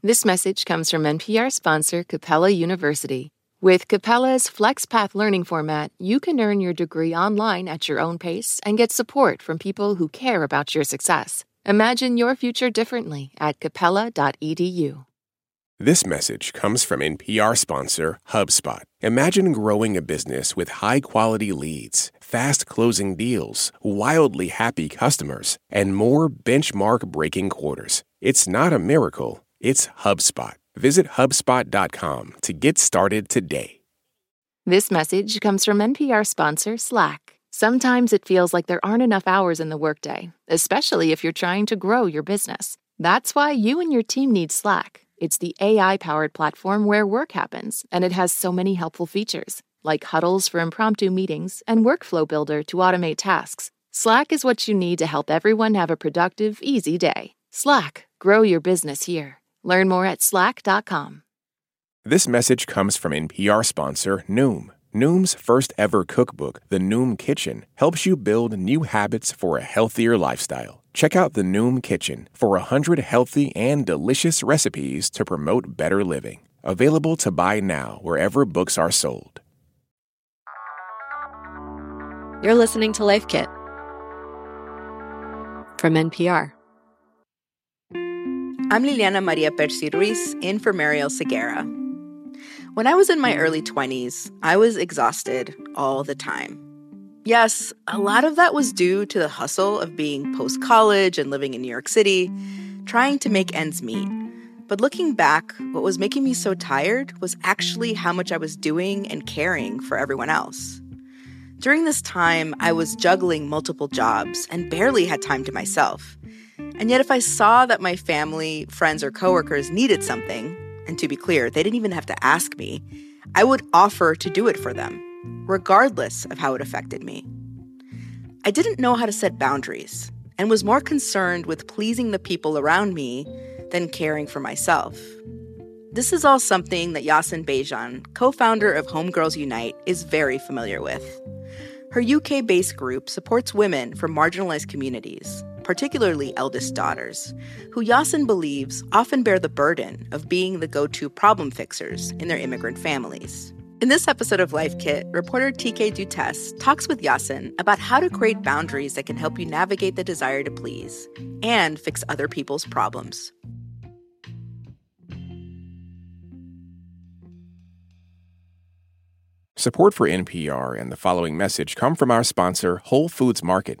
This message comes from NPR sponsor Capella University. With Capella's FlexPath learning format, you can earn your degree online at your own pace and get support from people who care about your success. Imagine your future differently at capella.edu. This message comes from NPR sponsor HubSpot. Imagine growing a business with high-quality leads, fast-closing deals, wildly happy customers, and more benchmark-breaking quarters. It's not a miracle. It's HubSpot. Visit HubSpot.com to get started today. This message comes from NPR sponsor Slack. Sometimes it feels like there aren't enough hours in the workday, especially if you're trying to grow your business. That's why you and your team need Slack. It's the AI-powered platform where work happens, and it has so many helpful features, like huddles for impromptu meetings and workflow builder to automate tasks. Slack is what you need to help everyone have a productive, easy day. Slack, grow your business here. Learn more at slack.com. This message comes from NPR sponsor Noom. Noom's first-ever cookbook, The Noom Kitchen, helps you build new habits for a healthier lifestyle. Check out The Noom Kitchen for 100 healthy and delicious recipes to promote better living. Available to buy now wherever books are sold. You're listening to Life Kit from NPR. I'm Liliana Maria Percy Ruiz, in for Mariel Seguera. When I was in my early 20s, I was exhausted all the time. Yes, a lot of that was due to the hustle of being post-college and living in New York City, trying to make ends meet. But looking back, what was making me so tired was actually how much I was doing and caring for everyone else. During this time, I was juggling multiple jobs and barely had time to myself. And yet if I saw that my family, friends, or coworkers needed something, and to be clear, they didn't even have to ask me, I would offer to do it for them, regardless of how it affected me. I didn't know how to set boundaries and was more concerned with pleasing the people around me than caring for myself. This is all something that Yasin Bejan, co-founder of Homegirls Unite, is very familiar with. Her UK-based group supports women from marginalized communities, particularly eldest daughters, who Yasin believes often bear the burden of being the go-to problem fixers in their immigrant families. In this episode of Life Kit, reporter TK Dutess talks with Yasin about how to create boundaries that can help you navigate the desire to please and fix other people's problems. Support for NPR and the following message come from our sponsor, Whole Foods Market.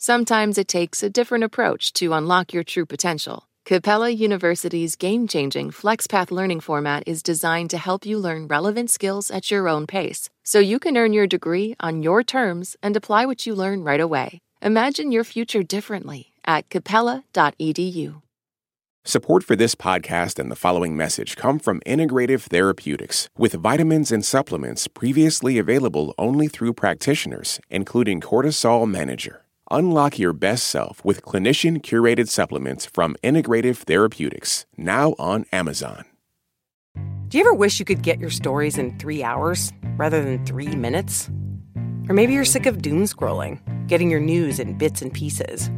Sometimes it takes a different approach to unlock your true potential. Capella University's game-changing FlexPath learning format is designed to help you learn relevant skills at your own pace, so you can earn your degree on your terms and apply what you learn right away. Imagine your future differently at capella.edu. Support for this podcast and the following message come from Integrative Therapeutics, with vitamins and supplements previously available only through practitioners, including Cortisol Manager. Unlock your best self with clinician-curated supplements from Integrative Therapeutics, now on Amazon. Do you ever wish you could get your stories in 3 hours rather than 3 minutes? Or maybe you're sick of doom scrolling, getting your news in bits and pieces.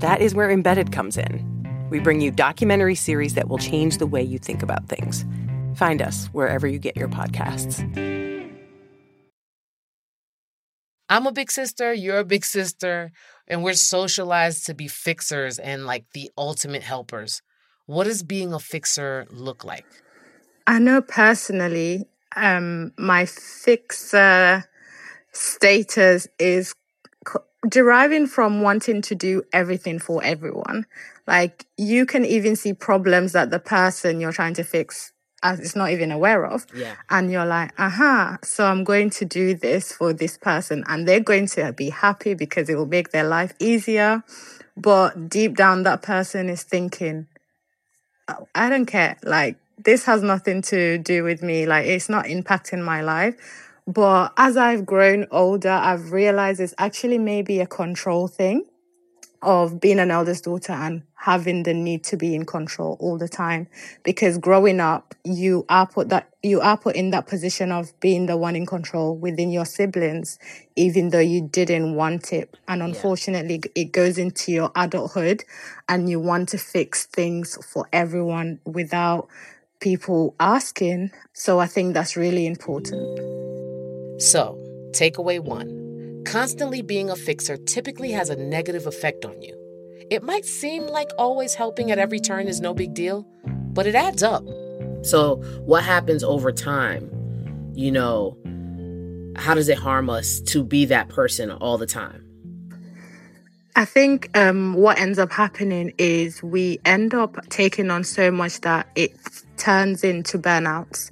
That is where Embedded comes in. We bring you documentary series that will change the way you think about things. Find us wherever you get your podcasts. I'm a big sister, you're a big sister, and we're socialized to be fixers and like the ultimate helpers. What does being a fixer look like? I know personally, my fixer status is deriving from wanting to do everything for everyone. Like, you can even see problems that the person you're trying to fix is not even aware of. Yeah. And you're like, so I'm going to do this for this person and they're going to be happy because it will make their life easier. But deep down, that person is thinking, oh, I don't care. Like, this has nothing to do with me. Like, it's not impacting my life. But as I've grown older, I've realized it's actually maybe a control thing of being an eldest daughter and having the need to be in control all the time. Because growing up, you are put in that position of being the one in control within your siblings, even though you didn't want it. And unfortunately, it goes into your adulthood and you want to fix things for everyone without people asking. So I think that's really important. So, takeaway one. Constantly being a fixer typically has a negative effect on you. It might seem like always helping at every turn is no big deal, but it adds up. So what happens over time? You know, how does it harm us to be that person all the time? I think what ends up happening is we end up taking on so much that it turns into burnouts.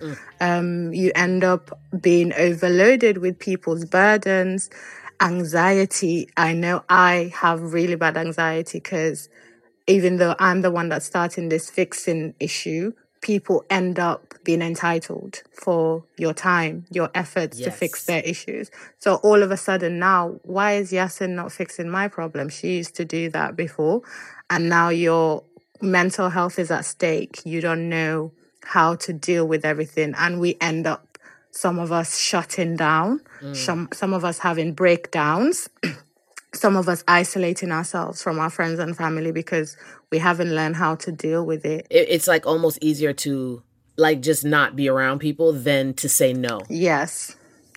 You end up being overloaded with people's burdens. Anxiety. I know I have really bad anxiety because even though I'm the one that's starting this fixing issue, people end up being entitled for your time, your efforts to fix their issues. So all of a sudden now, why is Yasin not fixing my problem? She used to do that before. And now your mental health is at stake. You don't know how to deal with everything. And we end up, some of us shutting down, some of us having breakdowns, some of us isolating ourselves from our friends and family because we haven't learned how to deal with it. It's like almost easier to like just not be around people than to say no. Yes,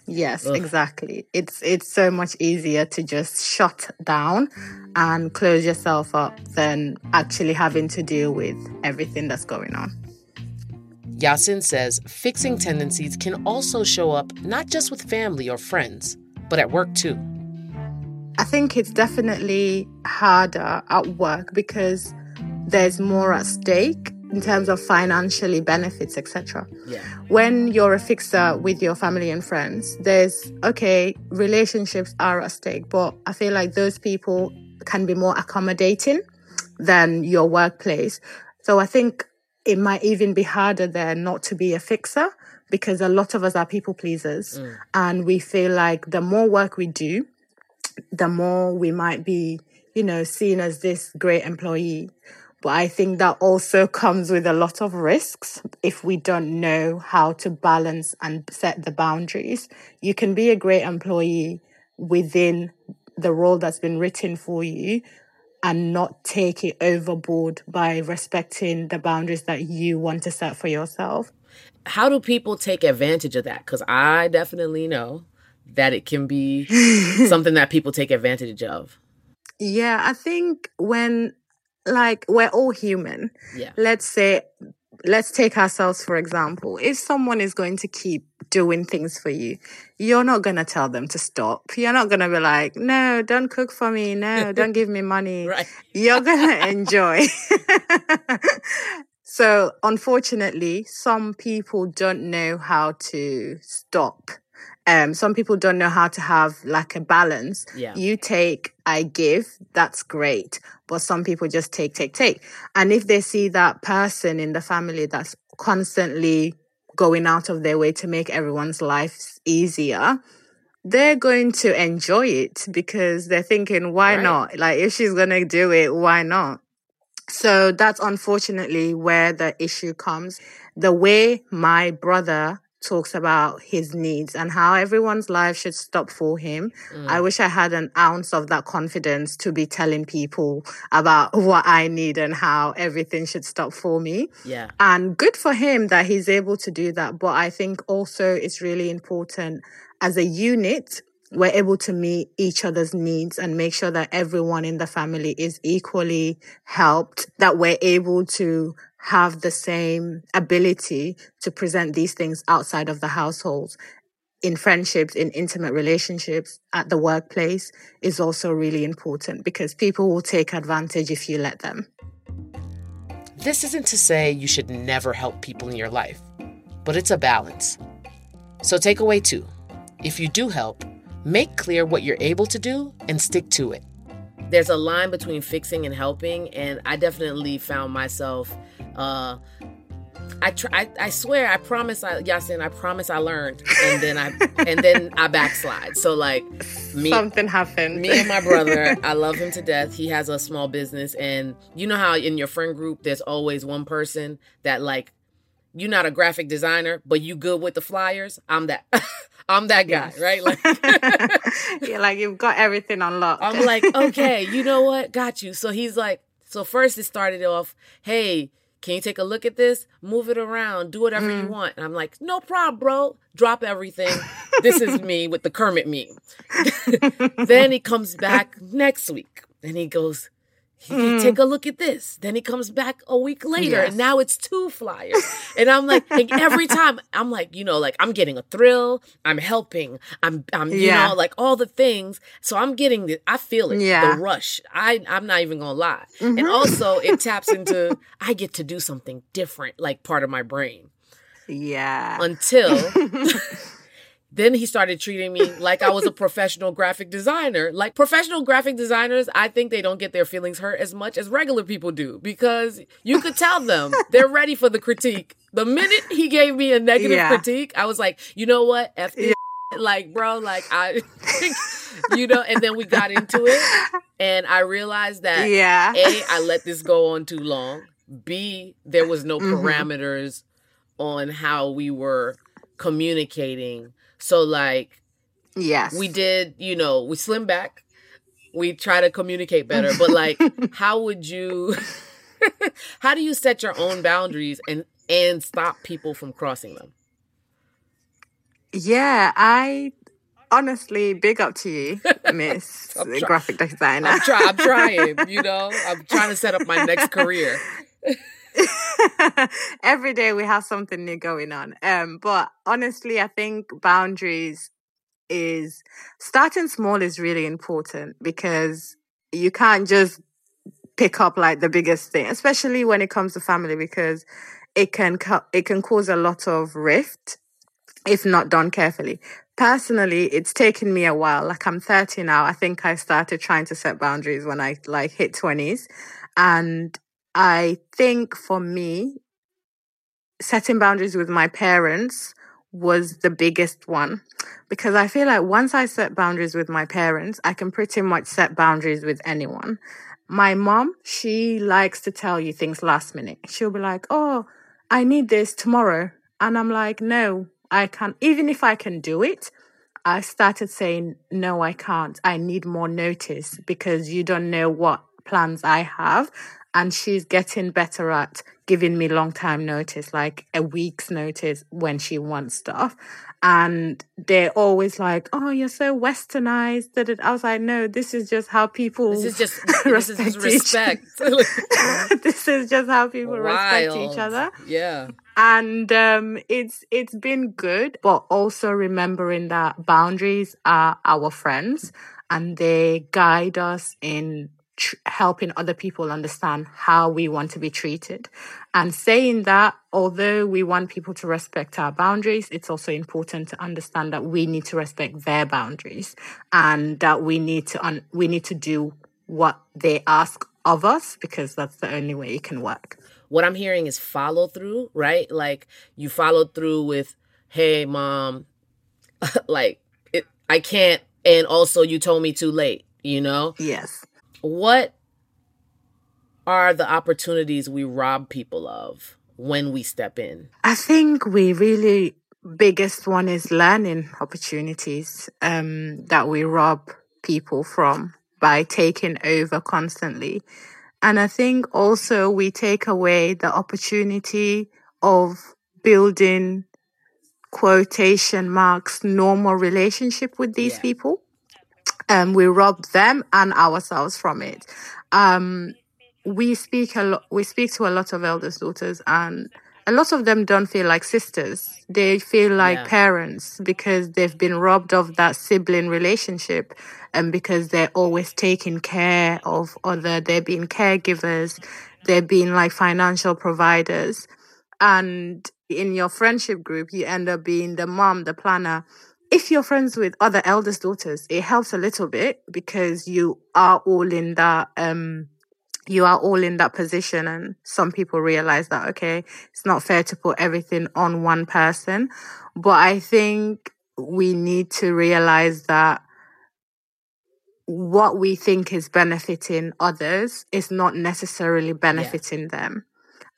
exactly. It's so much easier to just shut down and close yourself up than actually having to deal with everything that's going on. Yasin says fixing tendencies can also show up not just with family or friends, but at work too. I think it's definitely harder at work because there's more at stake in terms of financially benefits, etc. Yeah. When you're a fixer with your family and friends, relationships are at stake, but I feel like those people can be more accommodating than your workplace. So I think it might even be harder there not to be a fixer because a lot of us are people pleasers and we feel like the more work we do, the more we might be, seen as this great employee. But I think that also comes with a lot of risks if we don't know how to balance and set the boundaries. You can be a great employee within the role that's been written for you, and not take it overboard by respecting the boundaries that you want to set for yourself. How do people take advantage of that? Because I definitely know that it can be something that people take advantage of. Yeah, I think when, we're all human. Yeah. Let's take ourselves, for example. If someone is going to keep doing things for you, you're not going to tell them to stop. You're not going to be like, no, don't cook for me. No, don't give me money. Right. You're going to enjoy. So unfortunately, some people don't know how to stop. Some people don't know how to have a balance. Yeah. You take, I give, that's great. But some people just take. And if they see that person in the family that's constantly going out of their way to make everyone's life easier, they're going to enjoy it because they're thinking, why not? If she's going to do it, why not? So that's unfortunately where the issue comes. The way my brother talks about his needs and how everyone's life should stop for him. I wish I had an ounce of that confidence to be telling people about what I need and how everything should stop for me. Yeah. And good for him that he's able to do that. But I think also it's really important as a unit, we're able to meet each other's needs and make sure that everyone in the family is equally helped, that we're able to have the same ability to present these things outside of the household, in friendships, in intimate relationships, at the workplace is also really important because people will take advantage if you let them. This isn't to say you should never help people in your life, but it's a balance. So takeaway two, if you do help, make clear what you're able to do and stick to it. There's a line between fixing and helping, and I definitely found myself I swear, I promise, Yasin, I promise I learned, and then I backslide. So like, something happened. Me and my brother, I love him to death. He has a small business, and you know how in your friend group, there's always one person that like, you're not a graphic designer, but you good with the flyers. I'm that guy, yes. Right? Like, you're like, you've got everything on lock. I'm like, okay, you know what? Got you. So he's like, so first it started off, hey, can you take a look at this? Move it around. Do whatever you want. And I'm like, no problem, bro. Drop everything. This is me with the Kermit meme. Then he comes back next week. And he goes, take a look at this. Then he comes back a week later. Yes. And now it's 2 flyers. And I'm like, and every time, I'm like, you know, like I'm getting a thrill. I'm helping. I'm, you know, like all the things. So I'm getting this. I feel it. Yeah. The rush. I'm not even going to lie. Mm-hmm. And also it taps into, I get to do something different, like part of my brain. Yeah. Until... Then he started treating me like I was a professional graphic designer. Like professional graphic designers, I think they don't get their feelings hurt as much as regular people do because you could tell them they're ready for the critique. The minute he gave me a negative critique, I was like, you know what? F this like, bro, like I, you know, and then we got into it and I realized that A, I let this go on too long. B, there was no parameters on how we were communicating. So like, yes, we did, you know, we slim back, we try to communicate better, but like, how do you set your own boundaries and stop people from crossing them? Yeah, I honestly, big up to you, Miss Graphic Designer. I'm trying, you know, I'm trying to set up my next career. Every day we have something new going on. But honestly, I think boundaries is starting small is really important because you can't just pick up like the biggest thing, especially when it comes to family, because it can cause a lot of rift if not done carefully. Personally, it's taken me a while. Like I'm 30 now. I think I started trying to set boundaries when I like hit 20s, and I think for me, setting boundaries with my parents was the biggest one because I feel like once I set boundaries with my parents, I can pretty much set boundaries with anyone. My mom, she likes to tell you things last minute. She'll be like, oh, I need this tomorrow. And I'm like, no, I can't. Even if I can do it, I started saying, no, I can't. I need more notice because you don't know what plans I have. And she's getting better at giving me long time notice, like a week's notice when she wants stuff. And they're always like, oh, you're so westernized. That I was like, no, this is just how people respect. This is just how people respect each other. Yeah. And it's been good, but also remembering that boundaries are our friends and they guide us in helping other people understand how we want to be treated. And saying that, although we want people to respect our boundaries, it's also important to understand that we need to respect their boundaries and that we need to do what they ask of us because that's the only way it can work. What I'm hearing is follow through, right? Like you followed through with, hey, mom, like I can't. And also you told me too late, you know? Yes. What are the opportunities we rob people of when we step in? I think biggest one is learning opportunities that we rob people from by taking over constantly. And I think also we take away the opportunity of building, quotation marks, normal relationship with these people. We rob them and ourselves from it. We speak to a lot of elders' daughters, and a lot of them don't feel like sisters. They feel like parents because they've been robbed of that sibling relationship, and because they're always taking care of other. They're being caregivers. They're being like financial providers, and in your friendship group, you end up being the mom, the planner. If you're friends with other eldest daughters, it helps a little bit because you are all in that you are all in that position. And some people realize that, okay, it's not fair to put everything on one person. But I think we need to realize that what we think is benefiting others is not necessarily benefiting them.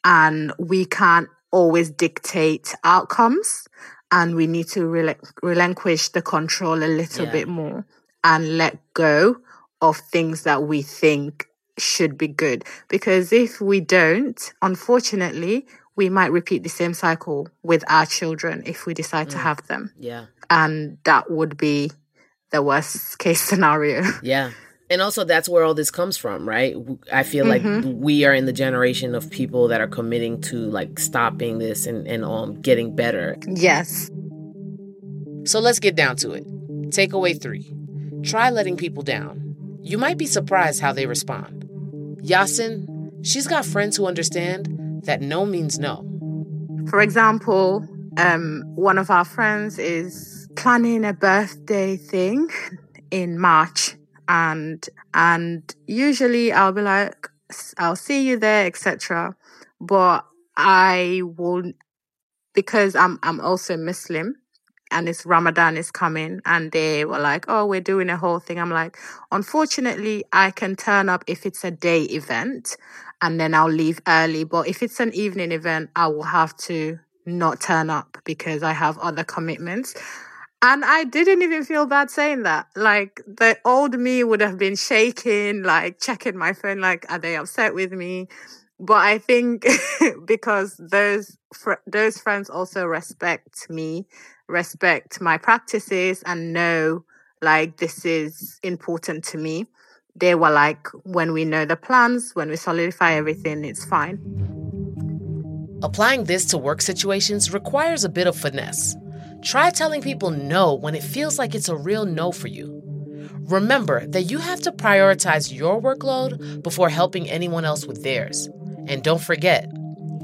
And we can't always dictate outcomes, and we need to relinquish the control a little bit more and let go of things that we think should be good. Because if we don't, unfortunately, we might repeat the same cycle with our children if we decide to have them. Yeah. And that would be the worst case scenario. Yeah. And also, that's where all this comes from, right? I feel like we are in the generation of people that are committing to like stopping this and getting better. Yes. So let's get down to it. Takeaway 3. Try letting people down. You might be surprised how they respond. Yasin, she's got friends who understand that no means no. For example, one of our friends is planning a birthday thing in March. And usually I'll be like, I'll see you there, etc. But I will, because I'm also Muslim, and it's Ramadan is coming, and they were like, oh, we're doing a whole thing. I'm like, unfortunately, I can turn up if it's a day event, and then I'll leave early. But if it's an evening event, I will have to not turn up because I have other commitments. And I didn't even feel bad saying that. Like, the old me would have been shaking, like checking my phone, like, are they upset with me? But I think because those friends also respect me, respect my practices, and know, like, this is important to me. They were like, when we know the plans, when we solidify everything, it's fine. Applying this to work situations requires a bit of finesse. Try telling people no when it feels like it's a real no for you. Remember that you have to prioritize your workload before helping anyone else with theirs. And don't forget,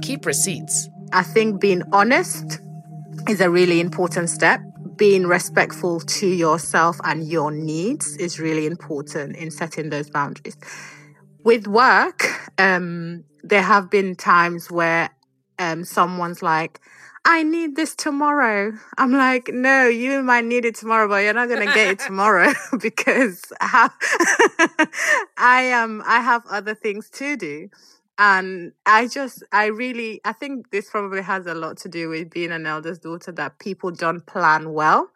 keep receipts. I think being honest is a really important step. Being respectful to yourself and your needs is really important in setting those boundaries. With work, there have been times where someone's like, I need this tomorrow. I'm like, no, you might need it tomorrow, but you're not going to get it tomorrow because I have other things to do. And I think this probably has a lot to do with being an eldest daughter, that people don't plan well.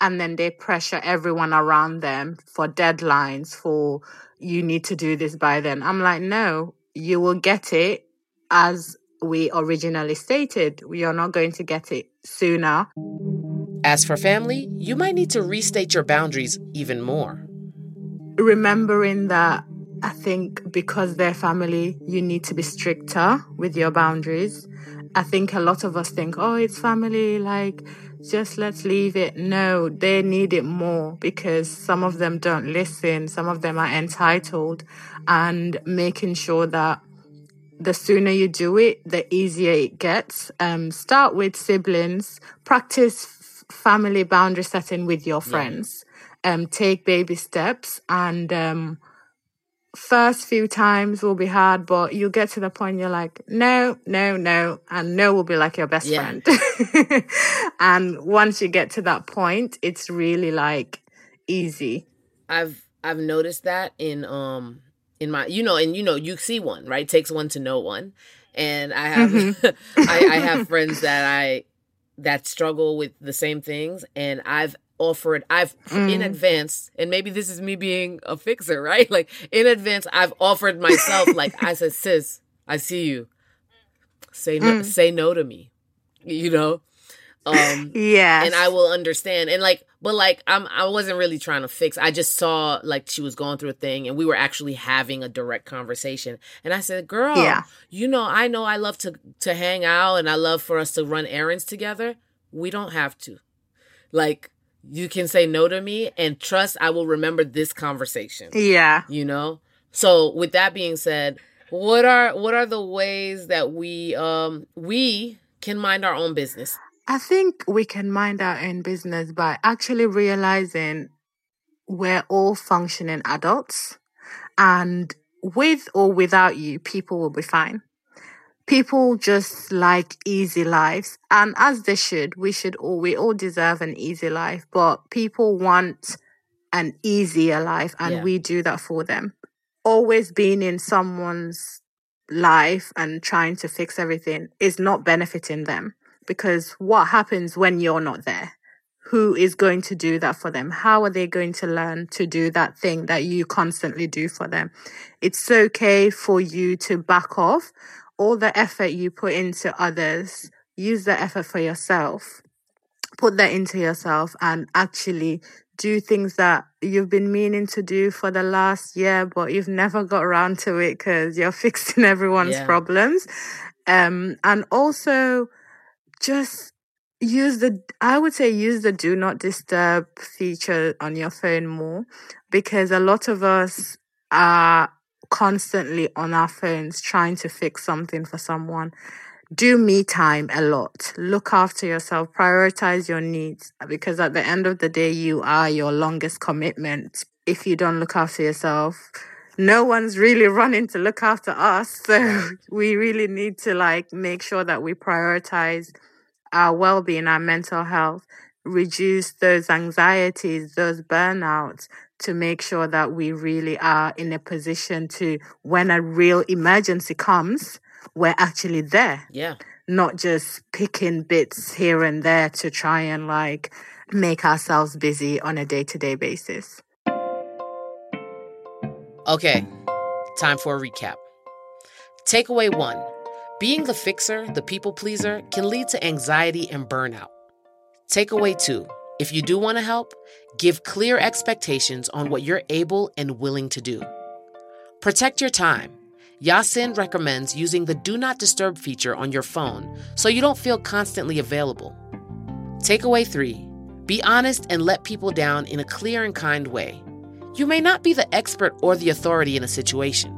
And then they pressure everyone around them for deadlines, for you need to do this by then. I'm like, no, you will get it as we originally stated. We are not going to get it sooner. As for family, you might need to restate your boundaries even more. Remembering that, I think, because they're family, you need to be stricter with your boundaries. I think a lot of us think, oh, it's family, like, just let's leave it. No, they need it more because some of them don't listen. Some of them are entitled. And making sure that the sooner you do it, the easier it gets. Start with siblings. Practice family boundary setting with your friends. Take baby steps. And first few times will be hard, but you'll get to the point you're like, no, no, no. And no will be like your best friend. And once you get to that point, it's really, like, easy. I've noticed that in my, you see one, right? Takes one to know one. And I have, I have friends that struggle with the same things. And I've offered in advance, and maybe this is me being a fixer, right? Like, in advance, I've offered myself, like, I said, sis, I see you. Say no to me, you know? Yeah. And I will understand. And like, but like, I wasn't really trying to fix. I just saw, like, she was going through a thing, and we were actually having a direct conversation. And I said, girl, you know I love to hang out, and I love for us to run errands together. We don't have to. Like, you can say no to me, and trust I will remember this conversation. Yeah. You know? So with that being said, what are the ways that we can mind our own business? I think we can mind our own business by actually realizing we're all functioning adults, and with or without you, people will be fine. People just like easy lives, and as they should, we all deserve an easy life, but people want an easier life, and we do that for them. Always being in someone's life and trying to fix everything is not benefiting them, because what happens when you're not there? Who is going to do that for them? How are they going to learn to do that thing that you constantly do for them? It's okay for you to back off. All the effort you put into others, use the effort for yourself. Put that into yourself and actually do things that you've been meaning to do for the last year, but you've never got around to it because you're fixing everyone's problems. And also just use the do not disturb feature on your phone more, because a lot of us are constantly on our phones trying to fix something for someone. Do me time a lot. Look after yourself. Prioritize your needs, because at the end of the day, you are your longest commitment. If you don't look after yourself, no one's really running to look after us. So we really need to make sure that we prioritize our well-being, our mental health, reduce those anxieties, those burnouts, to make sure that we really are in a position to, when a real emergency comes, we're actually there. Yeah. Not just picking bits here and there to try and make ourselves busy on a day-to-day basis. Okay, time for a recap. Takeaway 1. Being the fixer, the people pleaser, can lead to anxiety and burnout. Takeaway 2. If you do want to help, give clear expectations on what you're able and willing to do. Protect your time. Yasin recommends using the Do Not Disturb feature on your phone so you don't feel constantly available. Takeaway 3. Be honest and let people down in a clear and kind way. You may not be the expert or the authority in a situation.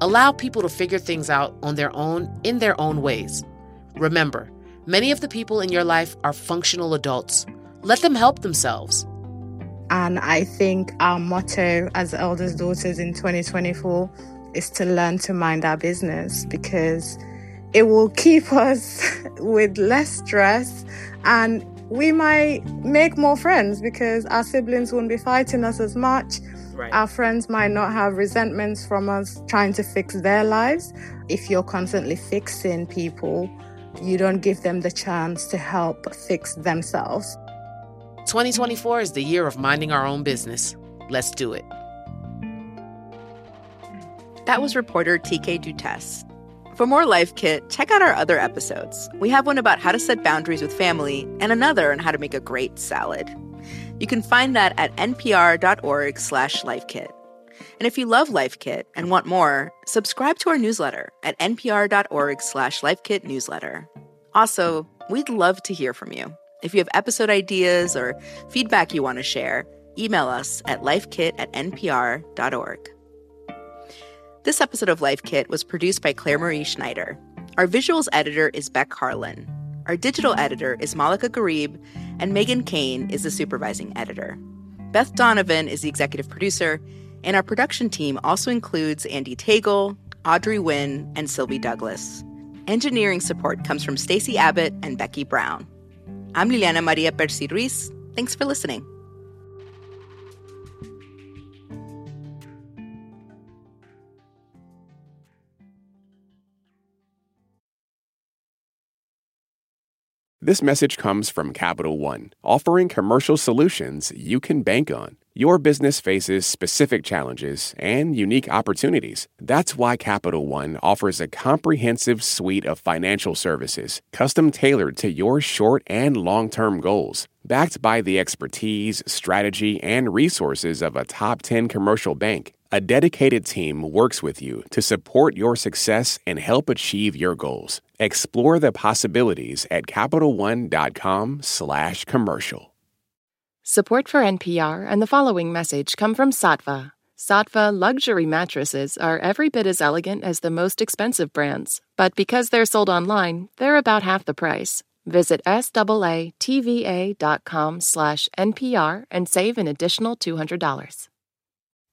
Allow people to figure things out on their own, in their own ways. Remember, many of the people in your life are functional adults. Let them help themselves. And I think our motto as eldest daughters in 2024 is to learn to mind our business, because it will keep us with less stress, and we might make more friends because our siblings won't be fighting us as much. Right. Our friends might not have resentments from us trying to fix their lives. If you're constantly fixing people, you don't give them the chance to help fix themselves. 2024 is the year of minding our own business. Let's do it. That was reporter TK Dutess. For more Life Kit, check out our other episodes. We have one about how to set boundaries with family and another on how to make a great salad. You can find that at npr.org/lifekit. And if you love Life Kit and want more, subscribe to our newsletter at npr.org/lifekitnewsletter. Also, we'd love to hear from you. If you have episode ideas or feedback you want to share, email us at lifekit@npr.org. This episode of Life Kit was produced by Claire Marie Schneider. Our visuals editor is Beck Harlan. Our digital editor is Malika Garib, and Megan Kane is the supervising editor. Beth Donovan is the executive producer, and our production team also includes Andy Tagle, Audrey Wynn, and Sylvie Douglas. Engineering support comes from Stacey Abbott and Becky Brown. I'm Liliana Maria Percy Ruiz. Thanks for listening. This message comes from Capital One, offering commercial solutions you can bank on. Your business faces specific challenges and unique opportunities. That's why Capital One offers a comprehensive suite of financial services, custom tailored to your short and long-term goals. Backed by the expertise, strategy, and resources of a top 10 commercial bank, a dedicated team works with you to support your success and help achieve your goals. Explore the possibilities at CapitalOne.com/commercial. Support for NPR and the following message come from Sattva. Sattva luxury mattresses are every bit as elegant as the most expensive brands, but because they're sold online, they're about half the price. Visit SAATVA.com/NPR and save an additional $200.